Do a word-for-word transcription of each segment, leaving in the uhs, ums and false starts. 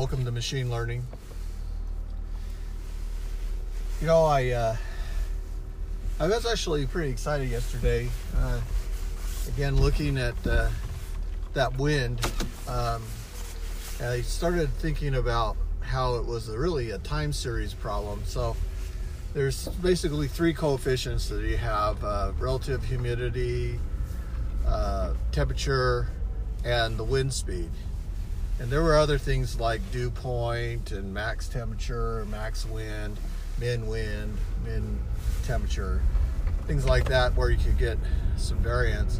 Welcome to machine learning. You know, I uh, I was actually pretty excited yesterday. Uh, again, looking at uh, that wind, um, I started thinking about how it was really a time series problem. So there's basically three coefficients that you have: uh, relative humidity, uh, temperature, and the wind speed. And there were other things like dew point and max temperature, max wind, min wind, min temperature, things like that, where you could get some variance.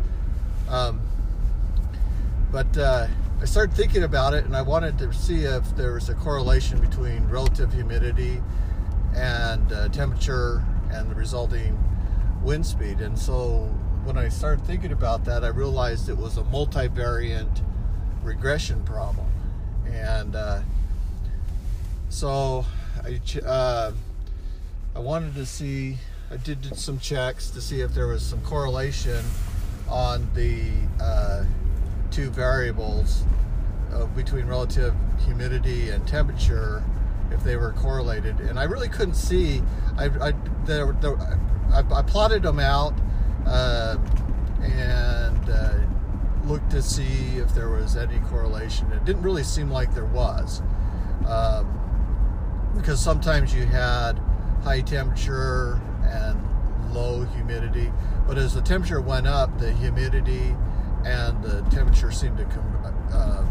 Um, but uh, I started thinking about it, and I wanted to see if there was a correlation between relative humidity and uh, temperature and the resulting wind speed. And so when I started thinking about that, I realized it was a multivariant regression problem. And uh, so I uh, I wanted to see, I did, did some checks to see if there was some correlation on the uh, two variables uh, between relative humidity and temperature, if they were correlated. And I really couldn't see. I I, there, there, I, I plotted them out uh, and uh, looked to see if there was any correlation. It didn't really seem like there was, um, because sometimes you had high temperature and low humidity, but as the temperature went up, the humidity and the temperature seemed to come, uh,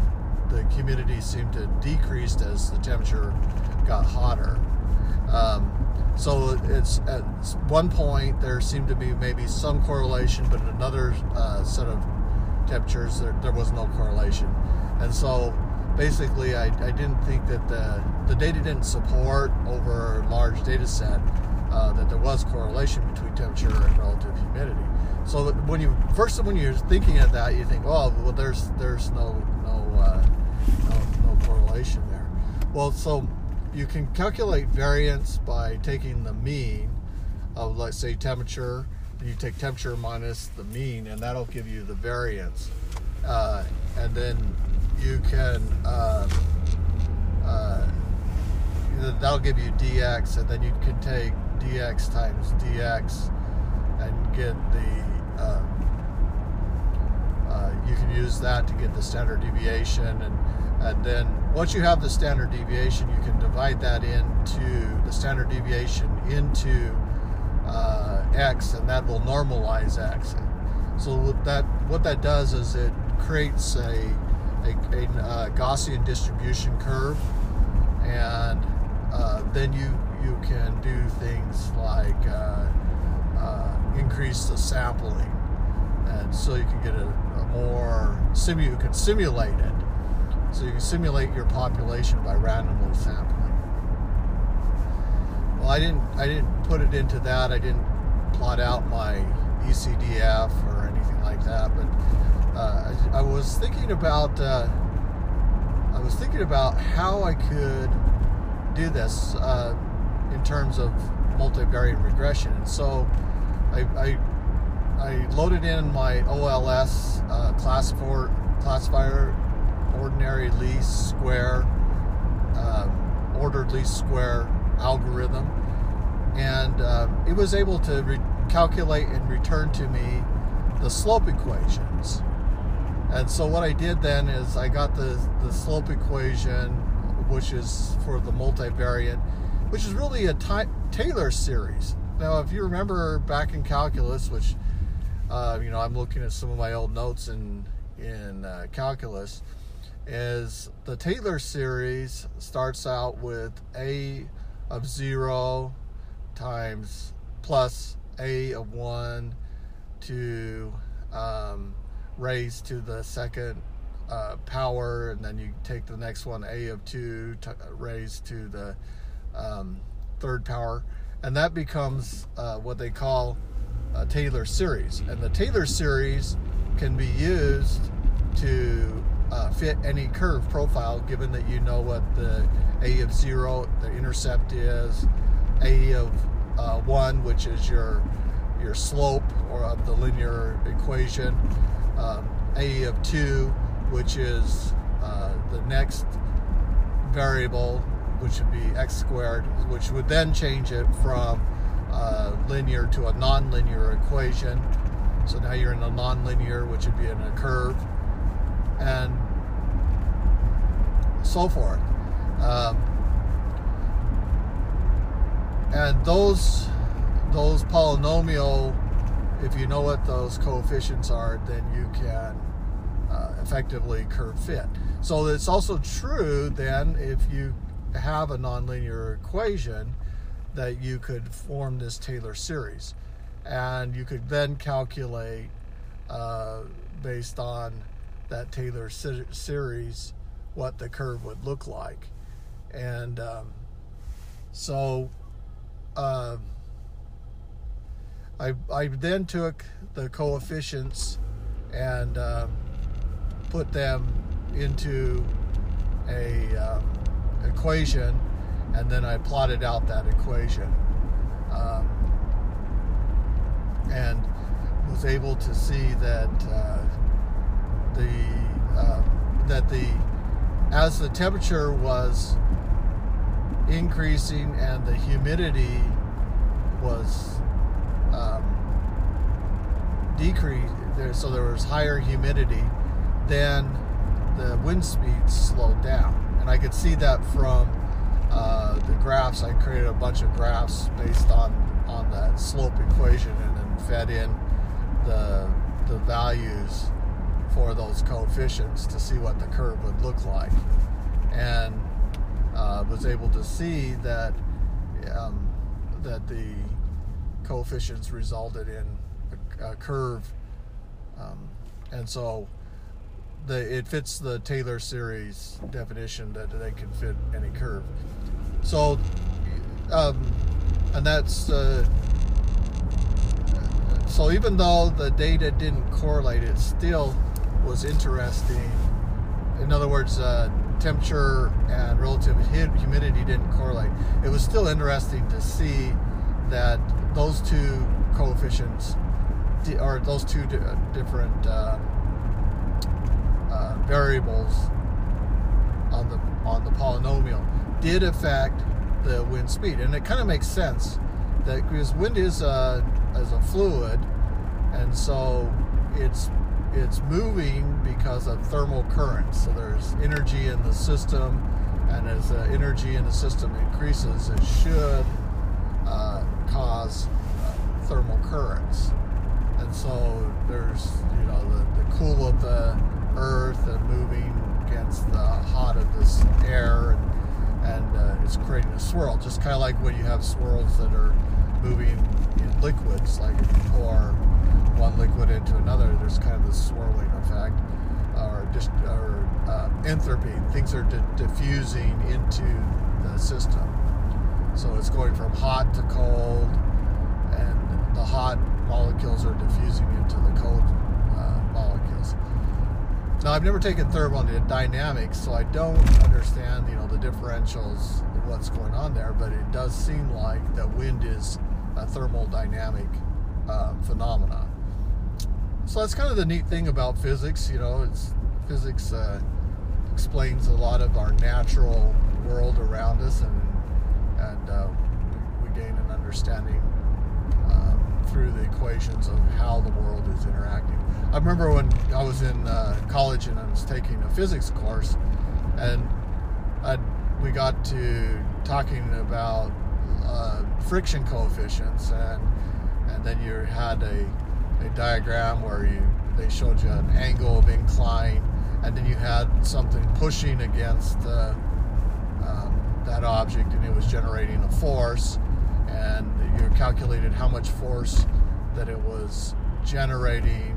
the humidity seemed to decrease as the temperature got hotter. Um, so it's at one point there seemed to be maybe some correlation, but at another uh, set of temperatures there, there was no correlation. And so basically I, I didn't think that the, the data didn't support over a large data set uh, that there was correlation between temperature and relative humidity. So when you first when you're thinking of that, you think, oh well, there's there's no no uh, no, no correlation there. Well, so you can calculate variance by taking the mean of, let's say, temperature. You take temperature minus the mean, and that'll give you the variance. Uh, and then you can, uh, uh, that'll give you dx, and then you can take dx times dx and get the, uh, uh, you can use that to get the standard deviation. And, and then once you have the standard deviation, you can divide that into, the standard deviation into Uh, X, and that will normalize X. So what that what that does is it creates a, a, a uh, Gaussian distribution curve, and uh, then you you can do things like uh, uh, increase the sampling, and so you can get a, a more simu you can simulate it. So you can simulate your population by randomly sampling. Well, I didn't. I didn't put it into that. I didn't plot out my E C D F or anything like that. But uh, I, I was thinking about. Uh, I was thinking about how I could do this uh, in terms of multivariate regression. And so I, I, I loaded in my O L S uh, classifier, classifier, ordinary least square, um, ordered least square algorithm, and uh, it was able to re calculate and return to me the slope equations. And so what I did then is I got the, the slope equation, which is for the multivariate, which is really a Taylor series. Now, if you remember back in calculus, which uh, you know, I'm looking at some of my old notes in, in uh, calculus, is the Taylor series starts out with a of zero times plus a of one to um, raised to the second uh, power, and then you take the next one, a of two t raised to the um, third power, and that becomes uh, what they call a Taylor series. And the Taylor series can be used to Uh, fit any curve profile, given that you know what the a of zero, the intercept, is, a of uh, one, which is your your slope or of the linear equation, um, a of two, which is uh, the next variable, which would be x squared, which would then change it from uh, linear to a nonlinear equation. So now you're in a nonlinear, which would be in a curve, and so forth. Um, and those those polynomial, if you know what those coefficients are, then you can uh, effectively curve fit. So it's also true then, if you have a nonlinear equation, that you could form this Taylor series, and you could then calculate uh, based on that Taylor se series what the curve would look like. And um, so uh, I, I then took the coefficients and uh, put them into a um, equation, and then I plotted out that equation, um, and was able to see that uh, the uh, that the as the temperature was increasing and the humidity was um, decreased, there, so there was higher humidity, then the wind speeds slowed down. And I could see that from uh, the graphs. I created a bunch of graphs based on, on that slope equation, and then fed in the, the values for those coefficients to see what the curve would look like. And uh, was able to see that, um, that the coefficients resulted in a, a curve. Um, and so The, it fits the Taylor series definition that they can fit any curve. So, um, and that's, uh, so even though the data didn't correlate, it still was interesting. In other words, uh, temperature and relative humidity didn't correlate. It was still interesting to see that those two coefficients, or those two different uh, Uh, variables on the on the polynomial did affect the wind speed, and it kind of makes sense, that because wind is a as a fluid, and so it's it's moving because of thermal current. So there's energy in the system, and as the energy in the system increases, it should uh, cause uh, thermal currents. And so there's you know the, the cool of the Earth and moving against the hot of this air, and, and uh, it's creating a swirl, just kind of like when you have swirls that are moving in liquids. Like if you pour one liquid into another, there's kind of this swirling effect, or just or uh, entropy. Things are di diffusing into the system, so it's going from hot to cold, and the hot molecules are diffusing into the cold uh, molecules. Now, I've never taken thermodynamics, so I don't understand, you know, the differentials, what's going on there, but it does seem like that wind is a thermodynamic uh, phenomenon. So that's kind of the neat thing about physics, you know, it's, physics uh, explains a lot of our natural world around us, and, and uh, we gain an understanding um, through the equations of how the world is interacting. I remember when I was in uh, college and I was taking a physics course, and I'd, we got to talking about uh, friction coefficients, and and then you had a, a diagram where you they showed you an angle of incline, and then you had something pushing against uh, um, that object, and it was generating a force, and you calculated how much force that it was generating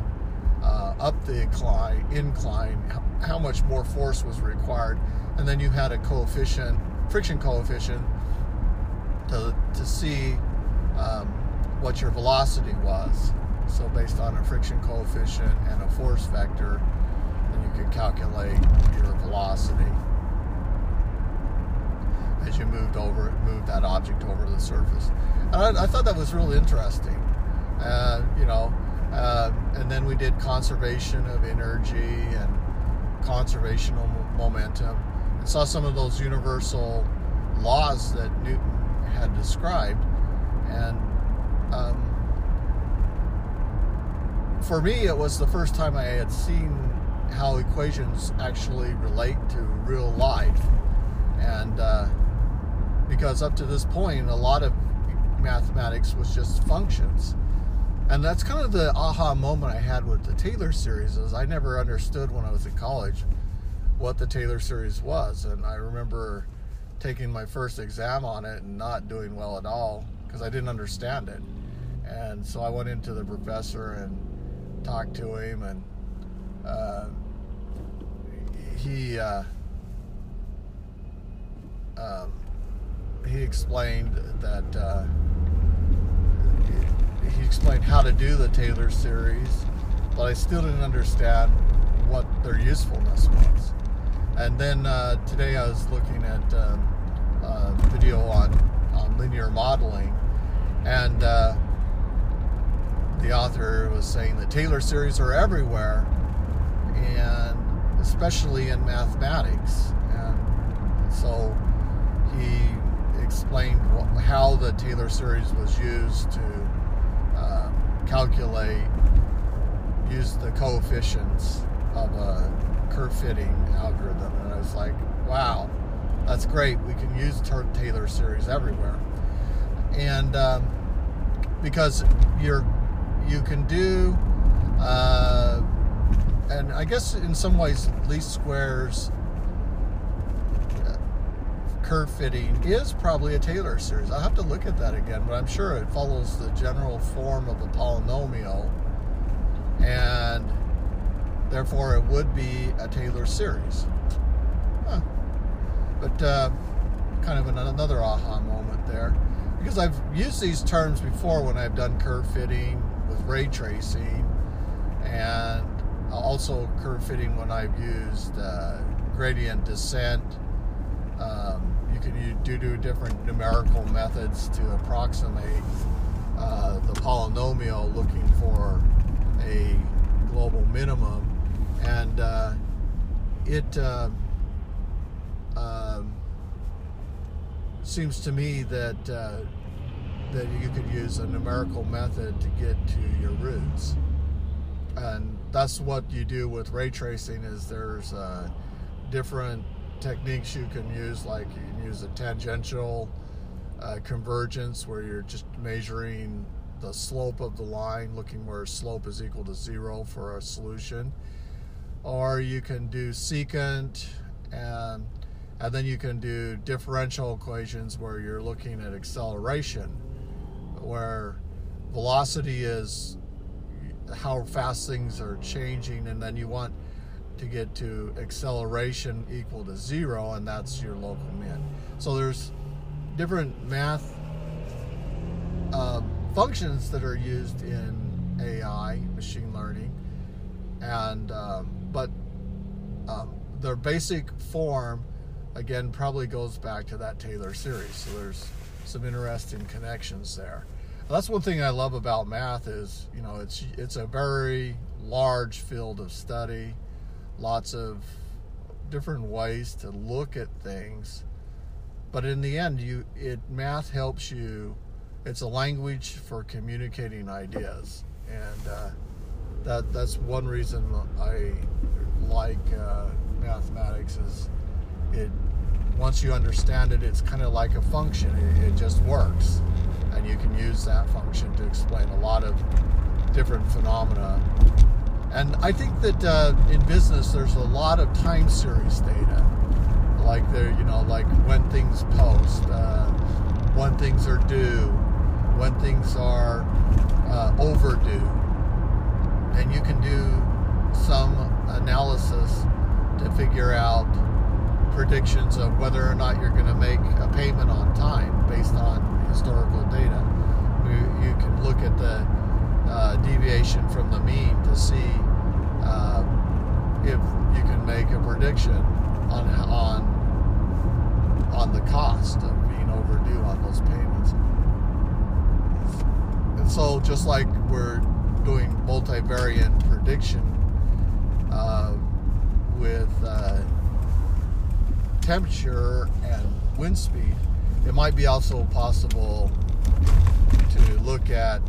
Uh, up the incline, incline how much more force was required, and then you had a coefficient, friction coefficient, to, to see um, what your velocity was. So based on a friction coefficient and a force vector, then you could calculate your velocity as you moved over, moved that object over the surface. And I, I thought that was really interesting. Uh, you know. Uh, and then we did conservation of energy and conservation of momentum. I saw some of those universal laws that Newton had described, and um, for me it was the first time I had seen how equations actually relate to real life. And uh, because up to this point a lot of mathematics was just functions, and that's kind of the aha moment I had with the Taylor series. Is I never understood when I was in college what the Taylor series was, and I remember taking my first exam on it and not doing well at all because I didn't understand it. And so I went into the professor and talked to him, and uh, he uh, um, he explained that uh, he explained how to do the Taylor series, but I still didn't understand what their usefulness was. And then uh, today I was looking at um, a video on, on linear modeling, and uh, the author was saying the Taylor series are everywhere, and especially in mathematics. And so he explained what, how the Taylor series was used to uh, calculate, use the coefficients of a curve fitting algorithm. And I was like, wow, that's great, we can use Taylor series everywhere. And um, because you're you can do uh, and I guess in some ways least squares curve fitting is probably a Taylor series. I'll have to look at that again, but I'm sure it follows the general form of a polynomial, and therefore it would be a Taylor series. Huh. But uh, kind of an, another aha moment there, because I've used these terms before when I've done curve fitting with ray tracing, and also curve fitting when I've used uh, gradient descent. Um, you can you do, do different numerical methods to approximate uh, the polynomial looking for a global minimum. And uh, it uh, uh, seems to me that uh, that you could use a numerical method to get to your roots, and that's what you do with ray tracing. Is there's uh, different techniques you can use, like you can use a tangential uh, convergence where you're just measuring the slope of the line, looking where slope is equal to zero for a solution. Or you can do secant, and, and then you can do differential equations where you're looking at acceleration, where velocity is how fast things are changing, and then you want to get to acceleration equal to zero, and that's your local min. So there's different math uh, functions that are used in A I, machine learning, and um, but um, their basic form, again, probably goes back to that Taylor series. So there's some interesting connections there. Now, that's one thing I love about math is, you know, it's it's a very large field of study, lots of different ways to look at things, but in the end, you it math helps you. It's a language for communicating ideas, and uh, that that's one reason I like uh, mathematics. Is it once you understand it, it's kind of like a function. It, it just works, and you can use that function to explain a lot of different phenomena. And I think that uh, in business, there's a lot of time series data, like there, you know, like when things post, uh, when things are due, when things are uh, overdue, and you can do some analysis to figure out predictions of whether or not you're going to make a payment on time based on historical data. You, you can look at the uh, deviation from the mean to see uh, if you can make a prediction on on on the cost of being overdue on those payments. And so just like we're doing multivariate prediction uh, with uh, temperature and wind speed, it might be also possible to look at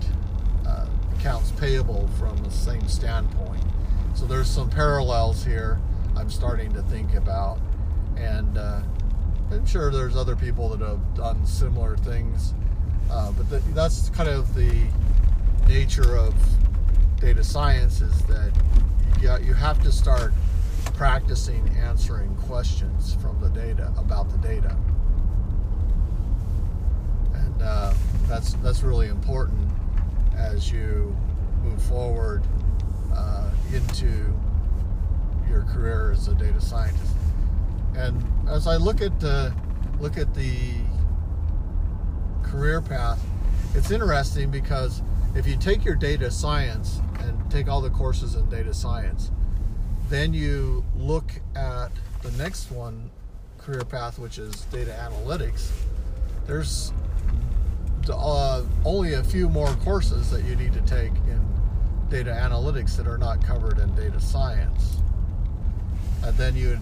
uh, accounts payable from the same standpoint. So there's some parallels here I'm starting to think about, and uh, I'm sure there's other people that have done similar things, uh, but th- that's kind of the nature of data science, is that you, got, you have to start practicing answering questions from the data, about the data. And uh, that's that's really important as you move forward uh, into your career as a data scientist. And as I look at the look at the career path, it's interesting because if you take your data science and take all the courses in data science, then you look at the next one, career path, which is data analytics. There's uh, only a few more courses that you need to take in data analytics that are not covered in data science. And then you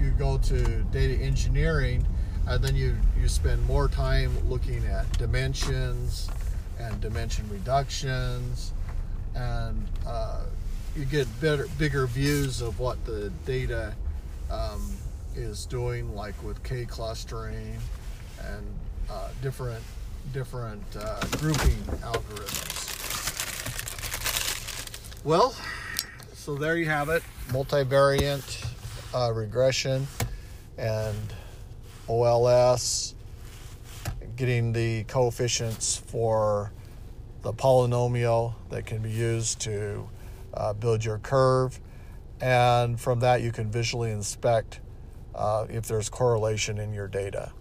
you go to data engineering, and then you, you spend more time looking at dimensions and dimension reductions, and uh, you get better, bigger views of what the data um, is doing, like with K-clustering and uh, different different uh, grouping algorithms. Well, so there you have it, multivariant uh, regression and O L S, getting the coefficients for the polynomial that can be used to Uh, build your curve, and from that you can visually inspect uh, if there's correlation in your data.